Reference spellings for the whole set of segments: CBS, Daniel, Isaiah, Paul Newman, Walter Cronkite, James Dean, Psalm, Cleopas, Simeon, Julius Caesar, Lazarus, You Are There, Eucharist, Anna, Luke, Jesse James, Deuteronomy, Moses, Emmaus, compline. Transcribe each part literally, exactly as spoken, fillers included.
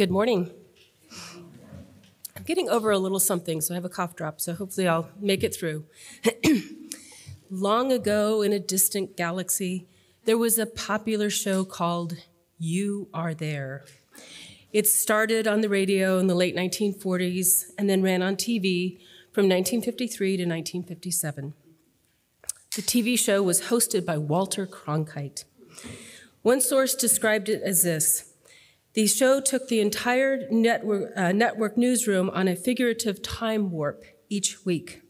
Good morning. I'm getting over a little something, so I have a cough drop, so hopefully I'll make it through. Long ago in a distant galaxy, there was a popular show called You Are There. It started on the radio in the late nineteen forties and then ran on T V from nineteen fifty-three to nineteen fifty-seven. The T V show was hosted by Walter Cronkite. One source described it as this: the show took the entire network, uh, network newsroom on a figurative time warp each week,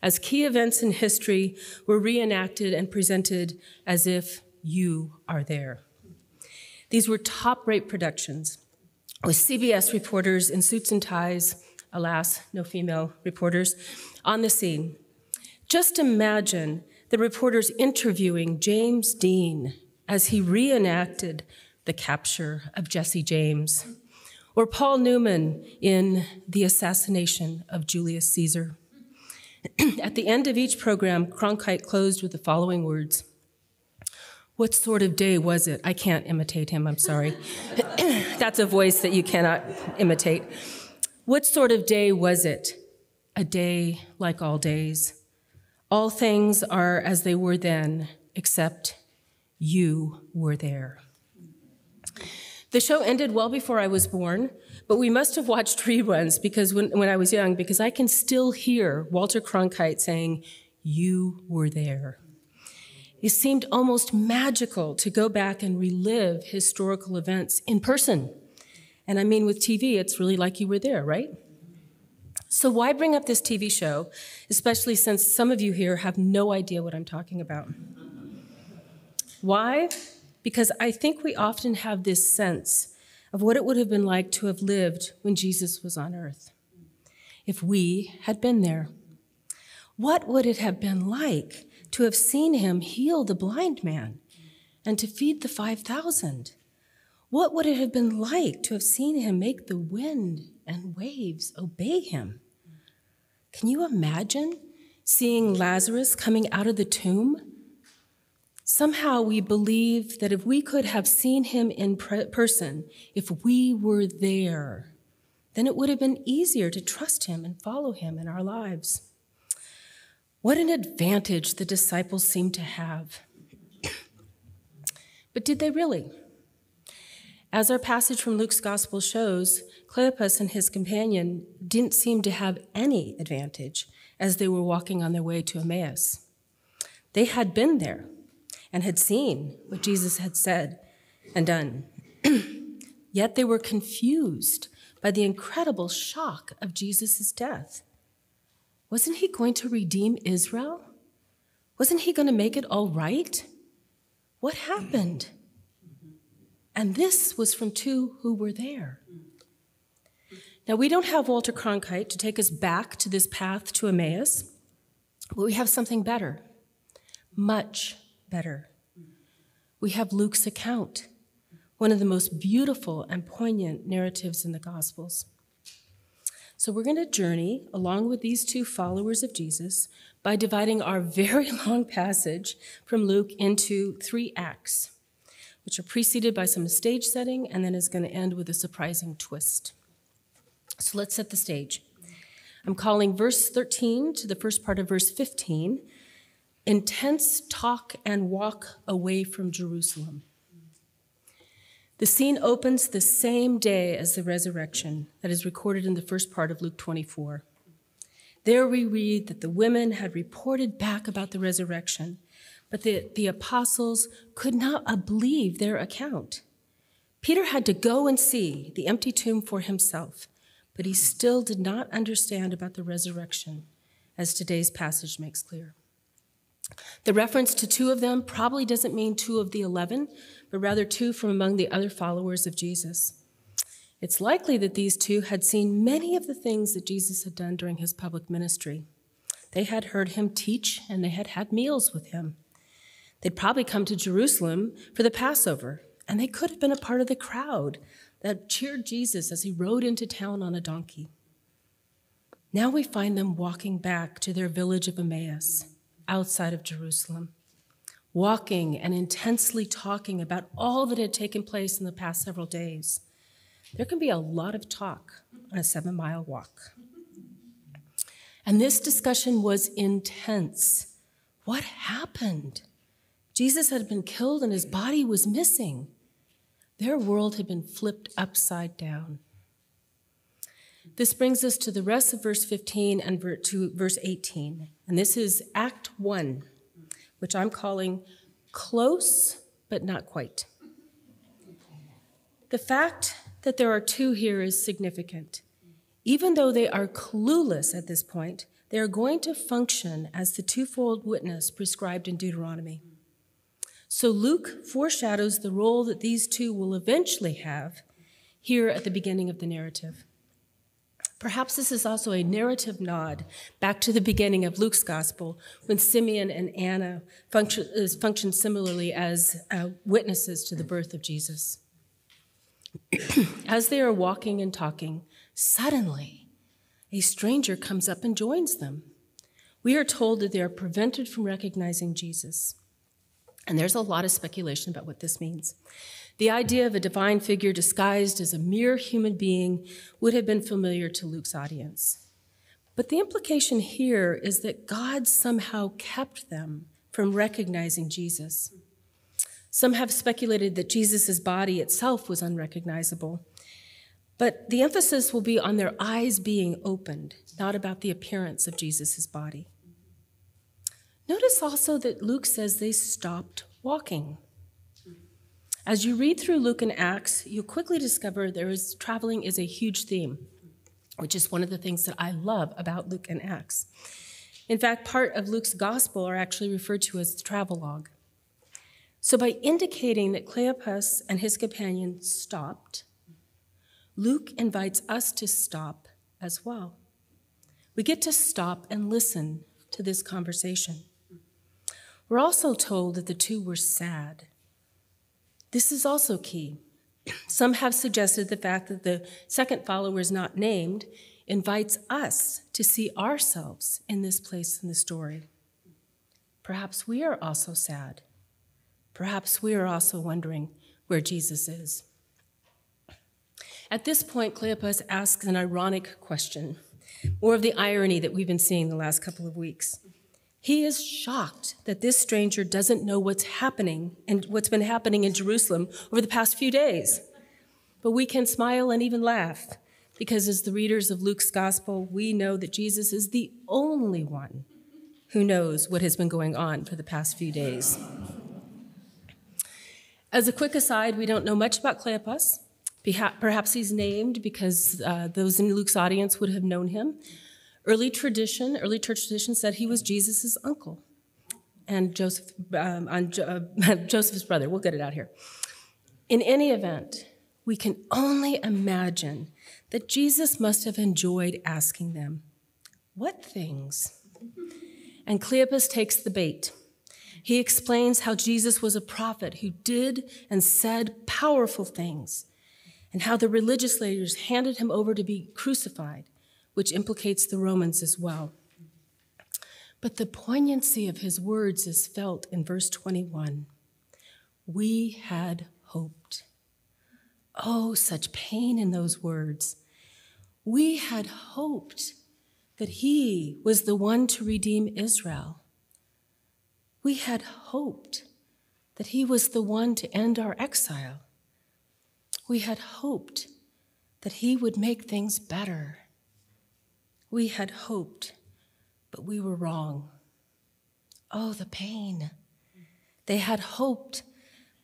as key events in history were reenacted and presented as if you are there. These were top-rate productions, with C B S reporters in suits and ties, alas, no female reporters, on the scene. Just imagine the reporters interviewing James Dean as he reenacted the capture of Jesse James, or Paul Newman in the assassination of Julius Caesar. At the end of each program, Cronkite closed with the following words: "What sort of day was it?" I can't imitate him, I'm sorry. That's a voice that you cannot imitate. "What sort of day was it? A day like all days. All things are as they were then, except you were there." The show ended well before I was born, but we must have watched reruns because when, when I was young, because I can still hear Walter Cronkite saying, "You were there." It seemed almost magical to go back and relive historical events in person. And I mean, with T V, it's really like you were there, right? So why bring up this T V show, especially since some of you here have no idea what I'm talking about? Why? Because I think we often have this sense of what it would have been like to have lived when Jesus was on earth, if we had been there. What would it have been like to have seen him heal the blind man and to feed the five thousand? What would it have been like to have seen him make the wind and waves obey him? Can you imagine seeing Lazarus coming out of the tomb? Somehow we believe that if we could have seen him in person, if we were there, then it would have been easier to trust him and follow him in our lives. What an advantage the disciples seemed to have. But did they really? As our passage from Luke's gospel shows, Cleopas and his companion didn't seem to have any advantage as they were walking on their way to Emmaus. They had been there and had seen what Jesus had said and done. Yet they were confused by the incredible shock of Jesus' death. Wasn't he going to redeem Israel? Wasn't he going to make it all right? What happened? And this was from two who were there. Now, we don't have Walter Cronkite to take us back to this path to Emmaus, but we have something better, much better. We have Luke's account, one of the most beautiful and poignant narratives in the Gospels. So we're going to journey along with these two followers of Jesus by dividing our very long passage from Luke into three acts, which are preceded by some stage setting and then is going to end with a surprising twist. So let's set the stage. I'm calling verse thirteen to the first part of verse fifteen, intense talk and walk away from Jerusalem. The scene opens the same day as the resurrection that is recorded in the first part of Luke twenty-four. There we read that the women had reported back about the resurrection, but the, the apostles could not believe their account. Peter had to go and see the empty tomb for himself, but he still did not understand about the resurrection, as today's passage makes clear. The reference to two of them probably doesn't mean two of the eleven, but rather two from among the other followers of Jesus. It's likely that these two had seen many of the things that Jesus had done during his public ministry. They had heard him teach, and they had had meals with him. They'd probably come to Jerusalem for the Passover, and they could have been a part of the crowd that cheered Jesus as he rode into town on a donkey. Now we find them walking back to their village of Emmaus, outside of Jerusalem, walking and intensely talking about all that had taken place in the past several days. There can be a lot of talk on a seven-mile walk. And this discussion was intense. What happened? Jesus had been killed and his body was missing. Their world had been flipped upside down. This brings us to the rest of verse fifteen and to verse eighteen. And this is Act one, which I'm calling close but not quite. The fact that there are two here is significant. Even though they are clueless at this point, they are going to function as the twofold witness prescribed in Deuteronomy. So Luke foreshadows the role that these two will eventually have here at the beginning of the narrative. Perhaps this is also a narrative nod back to the beginning of Luke's gospel when Simeon and Anna function, function similarly as uh, witnesses to the birth of Jesus. As they are walking and talking, suddenly a stranger comes up and joins them. We are told that they are prevented from recognizing Jesus. And there's a lot of speculation about what this means. The idea of a divine figure disguised as a mere human being would have been familiar to Luke's audience. But the implication here is that God somehow kept them from recognizing Jesus. Some have speculated that Jesus' body itself was unrecognizable. But the emphasis will be on their eyes being opened, not about the appearance of Jesus' body. Notice also that Luke says they stopped walking. As you read through Luke and Acts, you'll quickly discover there is traveling is a huge theme, which is one of the things that I love about Luke and Acts. In fact, part of Luke's gospel are actually referred to as the travelogue. So by indicating that Cleopas and his companion stopped, Luke invites us to stop as well. We get to stop and listen to this conversation. We're also told that the two were sad. This is also key. Some have suggested the fact that the second follower is not named invites us to see ourselves in this place in the story. Perhaps we are also sad. Perhaps we are also wondering where Jesus is. At this point, Cleopas asks an ironic question, more of the irony that we've been seeing the last couple of weeks. He is shocked that this stranger doesn't know what's happening and what's been happening in Jerusalem over the past few days. But we can smile and even laugh because as the readers of Luke's gospel, we know that Jesus is the only one who knows what has been going on for the past few days. As a quick aside, we don't know much about Cleopas. Perhaps he's named because uh, those in Luke's audience would have known him. Early tradition, early church tradition said he was Jesus' uncle and Joseph, um, on jo- uh, Joseph's brother. We'll get it out here. In any event, we can only imagine that Jesus must have enjoyed asking them, what things? And Cleopas takes the bait. He explains how Jesus was a prophet who did and said powerful things and how the religious leaders handed him over to be crucified, which implicates the Romans as well. But the poignancy of his words is felt in verse twenty-one. We had hoped. Oh, such pain in those words. We had hoped that he was the one to redeem Israel. We had hoped that he was the one to end our exile. We had hoped that he would make things better. We had hoped, but we were wrong. Oh, the pain. They had hoped,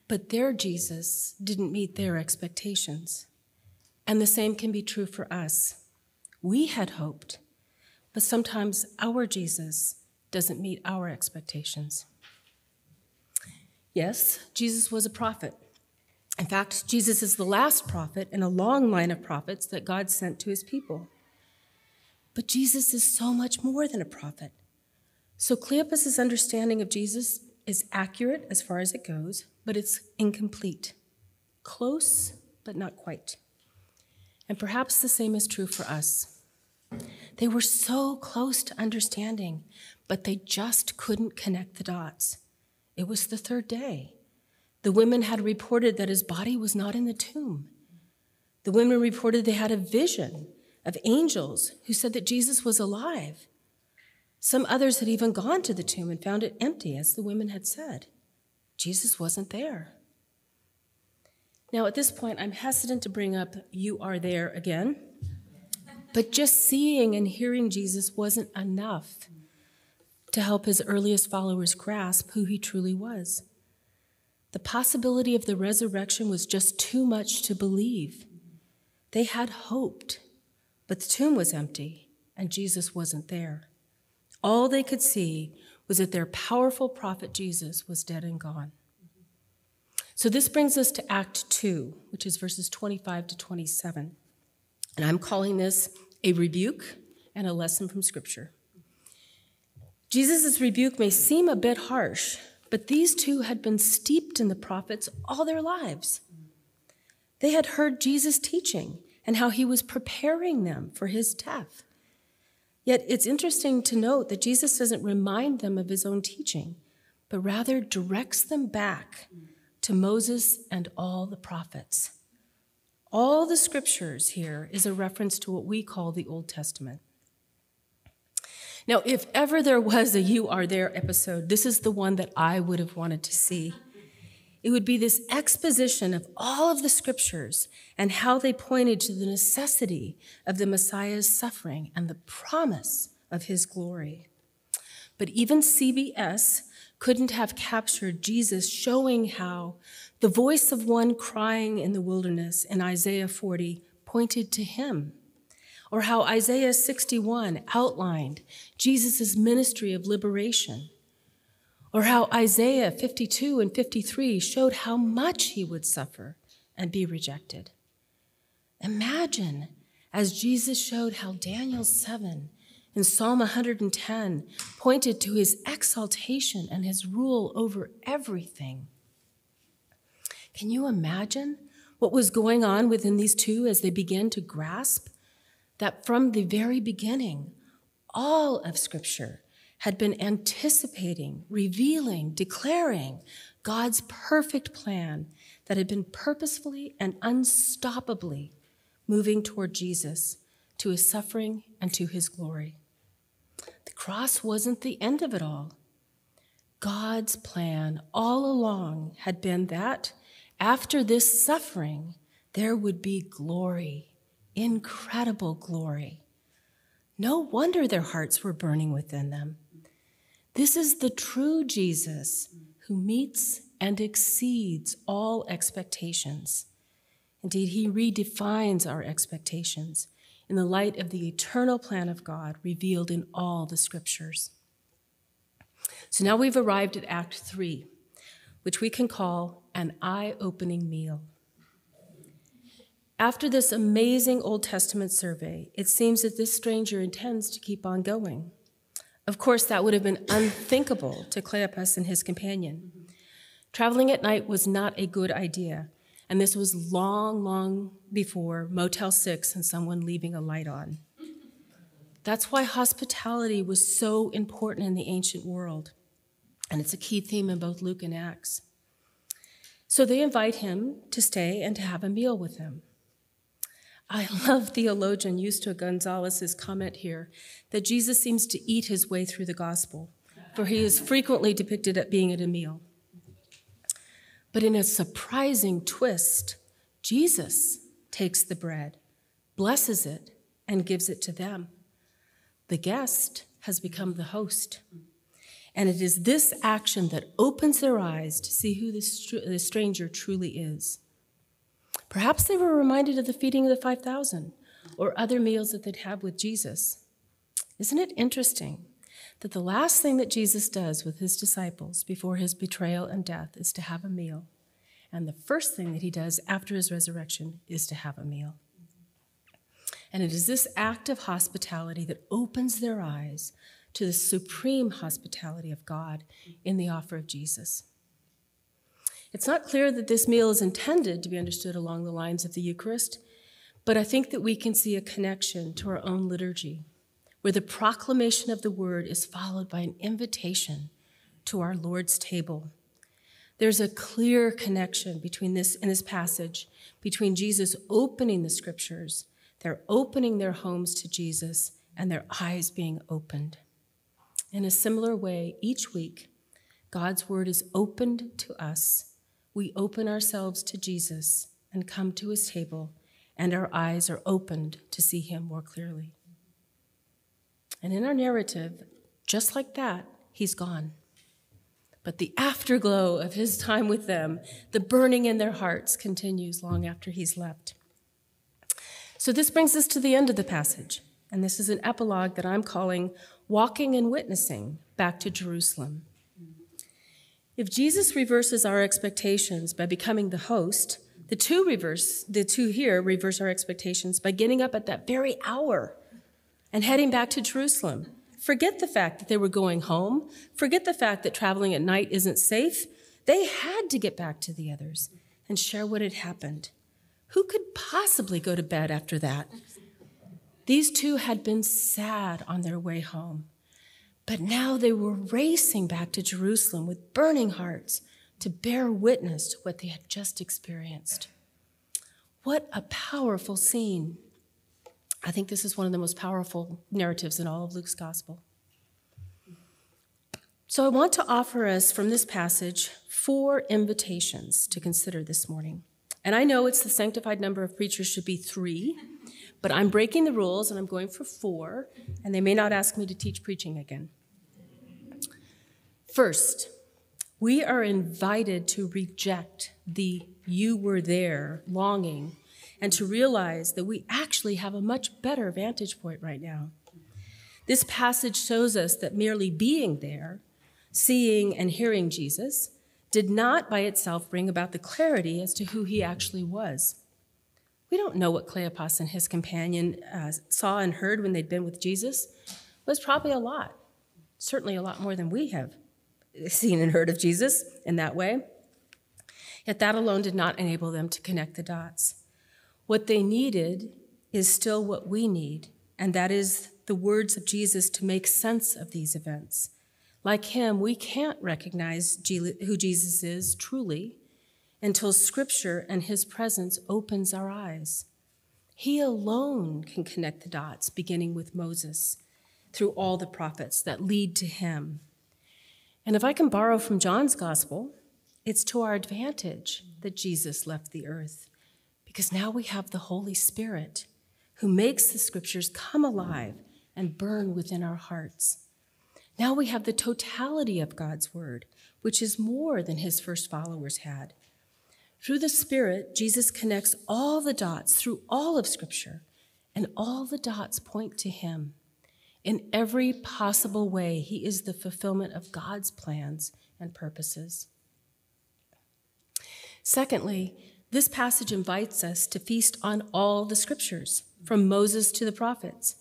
but their Jesus didn't meet their expectations. And the same can be true for us. We had hoped, but sometimes our Jesus doesn't meet our expectations. Yes, Jesus was a prophet. In fact, Jesus is the last prophet in a long line of prophets that God sent to his people. But Jesus is so much more than a prophet. So Cleopas' understanding of Jesus is accurate as far as it goes, but it's incomplete. Close, but not quite. And perhaps the same is true for us. They were so close to understanding, but they just couldn't connect the dots. It was the third day. The women had reported that his body was not in the tomb. The women reported they had a vision of angels who said that Jesus was alive. Some others had even gone to the tomb and found it empty, as the women had said. Jesus wasn't there. Now, at this point, I'm hesitant to bring up You Are There again, but just seeing and hearing Jesus wasn't enough to help his earliest followers grasp who he truly was. The possibility of the resurrection was just too much to believe. They had hoped, but the tomb was empty and Jesus wasn't there. All they could see was that their powerful prophet Jesus was dead and gone. So this brings us to Act two, which is verses twenty-five to twenty-seven. And I'm calling this a rebuke and a lesson from Scripture. Jesus' rebuke may seem a bit harsh, but these two had been steeped in the prophets all their lives. They had heard Jesus teaching and how he was preparing them for his death. Yet it's interesting to note that Jesus doesn't remind them of his own teaching, but rather directs them back to Moses and all the prophets. All the scriptures here is a reference to what we call the Old Testament. Now, if ever there was a You Are There episode, this is the one that I would have wanted to see. It would be this exposition of all of the scriptures and how they pointed to the necessity of the Messiah's suffering and the promise of his glory. But even C B S couldn't have captured Jesus showing how the voice of one crying in the wilderness in Isaiah forty pointed to him, or how Isaiah sixty-one outlined Jesus' ministry of liberation, or how Isaiah fifty-two and fifty-three showed how much he would suffer and be rejected. Imagine as Jesus showed how Daniel seven and Psalm one hundred ten pointed to his exaltation and his rule over everything. Can you imagine what was going on within these two as they began to grasp that from the very beginning, all of Scripture had been anticipating, revealing, declaring God's perfect plan that had been purposefully and unstoppably moving toward Jesus, to his suffering, and to his glory? The cross wasn't the end of it all. God's plan all along had been that after this suffering, there would be glory. Incredible glory. No wonder their hearts were burning within them. This is the true Jesus who meets and exceeds all expectations. Indeed, he redefines our expectations in the light of the eternal plan of God revealed in all the scriptures. So now we've arrived at Act three, which we can call an eye-opening meal. After this amazing Old Testament survey, it seems that this stranger intends to keep on going. Of course, that would have been unthinkable to Cleopas and his companion. Traveling at night was not a good idea, and this was long, long before Motel six and someone leaving a light on. That's why hospitality was so important in the ancient world, and it's a key theme in both Luke and Acts. So they invite him to stay and to have a meal with them. I love theologian Justo Gonzalez's comment here that Jesus seems to eat his way through the gospel, for he is frequently depicted at being at a meal. But in a surprising twist, Jesus takes the bread, blesses it, and gives it to them. The guest has become the host. And it is this action that opens their eyes to see who this, this stranger truly is. Perhaps they were reminded of the feeding of the five thousand or other meals that they'd have with Jesus. Isn't it interesting that the last thing that Jesus does with his disciples before his betrayal and death is to have a meal, and the first thing that he does after his resurrection is to have a meal? And it is this act of hospitality that opens their eyes to the supreme hospitality of God in the offer of Jesus. It's not clear that this meal is intended to be understood along the lines of the Eucharist, but I think that we can see a connection to our own liturgy, where the proclamation of the word is followed by an invitation to our Lord's table. There's a clear connection between this and this passage, between Jesus opening the scriptures, they're opening their homes to Jesus, and their eyes being opened. In a similar way, each week, God's word is opened to us. We open ourselves to Jesus and come to his table, and our eyes are opened to see him more clearly. And in our narrative, just like that, he's gone. But the afterglow of his time with them, the burning in their hearts, continues long after he's left. So this brings us to the end of the passage, and this is an epilogue that I'm calling Walking and Witnessing Back to Jerusalem. If Jesus reverses our expectations by becoming the host, the two reverse, the two here reverse our expectations by getting up at that very hour and heading back to Jerusalem. Forget the fact that they were going home. Forget the fact that traveling at night isn't safe. They had to get back to the others and share what had happened. Who could possibly go to bed after that? These two had been sad on their way home, but now they were racing back to Jerusalem with burning hearts to bear witness to what they had just experienced. What a powerful scene. I think this is one of the most powerful narratives in all of Luke's gospel. So I want to offer us from this passage four invitations to consider this morning. And I know it's the sanctified number of preachers should be three, but I'm breaking the rules and I'm going for four, and they may not ask me to teach preaching again. First, we are invited to reject the "you were there" longing and to realize that we actually have a much better vantage point right now. This passage shows us that merely being there, seeing and hearing Jesus, did not by itself bring about the clarity as to who he actually was. We don't know what Cleopas and his companion uh, saw and heard when they'd been with Jesus. It was probably a lot, certainly a lot more than we have seen and heard of Jesus in that way. Yet that alone did not enable them to connect the dots. What they needed is still what we need, and that is the words of Jesus to make sense of these events. Like him, we can't recognize who Jesus is truly until Scripture and his presence opens our eyes. He alone can connect the dots, beginning with Moses, through all the prophets that lead to him. And if I can borrow from John's gospel, it's to our advantage that Jesus left the earth, because now we have the Holy Spirit who makes the scriptures come alive and burn within our hearts. Now we have the totality of God's word, which is more than his first followers had. Through the Spirit, Jesus connects all the dots through all of scripture, and all the dots point to him. In every possible way, he is the fulfillment of God's plans and purposes. Secondly, this passage invites us to feast on all the scriptures, from Moses to the prophets.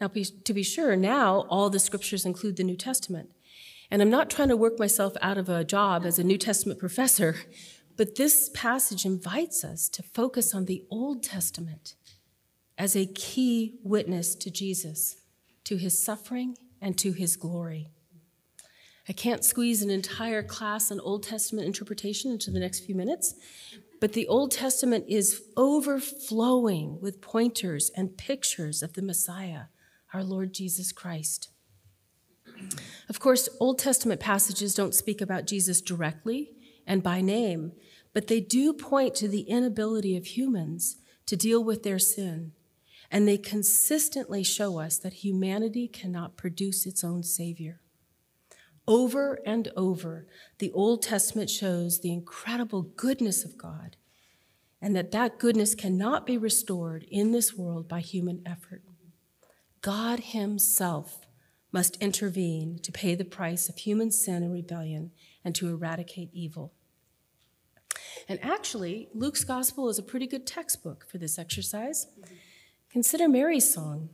Now, to be sure, now all the scriptures include the New Testament. And I'm not trying to work myself out of a job as a New Testament professor, but this passage invites us to focus on the Old Testament as a key witness to Jesus, to his suffering, and to his glory. I can't squeeze an entire class on Old Testament interpretation into the next few minutes, but the Old Testament is overflowing with pointers and pictures of the Messiah, our Lord Jesus Christ. Of course, Old Testament passages don't speak about Jesus directly and by name, but they do point to the inability of humans to deal with their sin, and they consistently show us that humanity cannot produce its own Savior. Over and over, the Old Testament shows the incredible goodness of God, and that that goodness cannot be restored in this world by human effort. God himself must intervene to pay the price of human sin and rebellion and to eradicate evil. And actually, Luke's gospel is a pretty good textbook for this exercise. Consider Mary's song.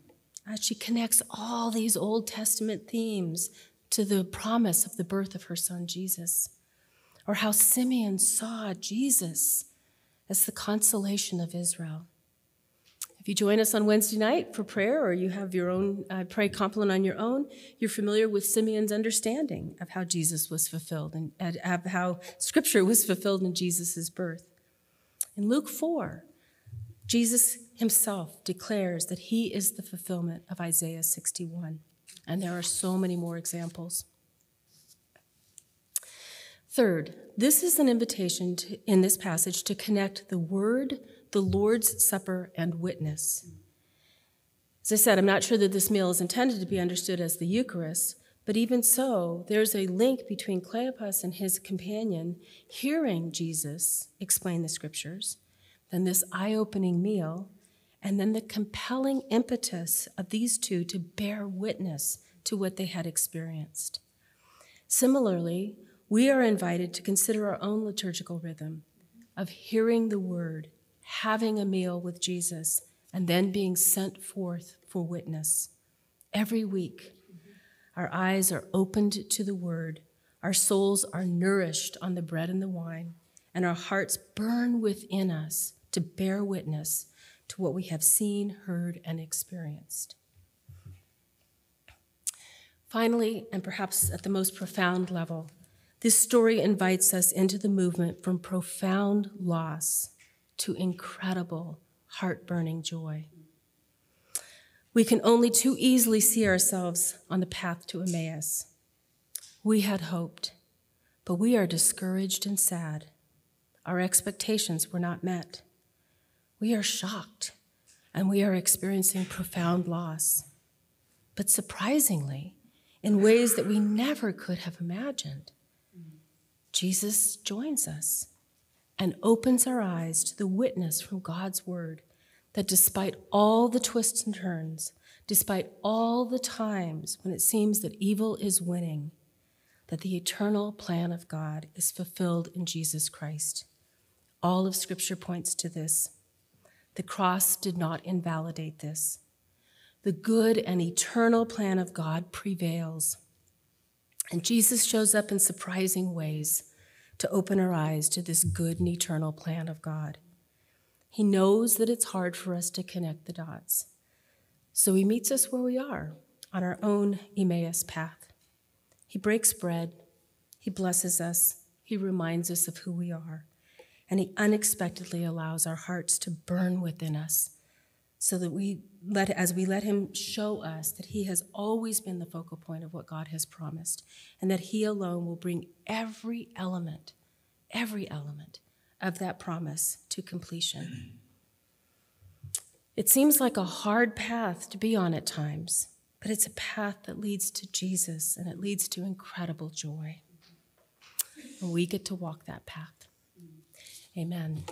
She connects all these Old Testament themes to the promise of the birth of her son, Jesus, or how Simeon saw Jesus as the consolation of Israel. If you join us on Wednesday night for prayer, or you have your own uh, pray compline on your own, you're familiar with Simeon's understanding of how Jesus was fulfilled and, and of how Scripture was fulfilled in Jesus' birth. In Luke four, Jesus himself declares that he is the fulfillment of Isaiah sixty-one. And there are so many more examples. Third, this is an invitation to, in this passage to connect the Word, the Lord's Supper, and witness. As I said, I'm not sure that this meal is intended to be understood as the Eucharist, but even so, there's a link between Cleopas and his companion hearing Jesus explain the Scriptures, then this eye-opening meal, and then the compelling impetus of these two to bear witness to what they had experienced. Similarly, we are invited to consider our own liturgical rhythm of hearing the word, having a meal with Jesus, and then being sent forth for witness. Every week, our eyes are opened to the word, our souls are nourished on the bread and the wine, and our hearts burn within us to bear witness to what we have seen, heard, and experienced. Finally, and perhaps at the most profound level, this story invites us into the movement from profound loss to incredible, heart-burning joy. We can only too easily see ourselves on the path to Emmaus. We had hoped, but we are discouraged and sad. Our expectations were not met. We are shocked, and we are experiencing profound loss, but surprisingly, in ways that we never could have imagined. Jesus joins us and opens our eyes to the witness from God's word that despite all the twists and turns, despite all the times when it seems that evil is winning, that the eternal plan of God is fulfilled in Jesus Christ. All of Scripture points to this. The cross did not invalidate this. The good and eternal plan of God prevails. And Jesus shows up in surprising ways to open our eyes to this good and eternal plan of God. He knows that it's hard for us to connect the dots. So he meets us where we are, on our own Emmaus path. He breaks bread, he blesses us, he reminds us of who we are. And he unexpectedly allows our hearts to burn within us so that we let, as we let him show us that he has always been the focal point of what God has promised, and that he alone will bring every element, every element of that promise to completion. It seems like a hard path to be on at times, but it's a path that leads to Jesus, and it leads to incredible joy. And we get to walk that path. Amen.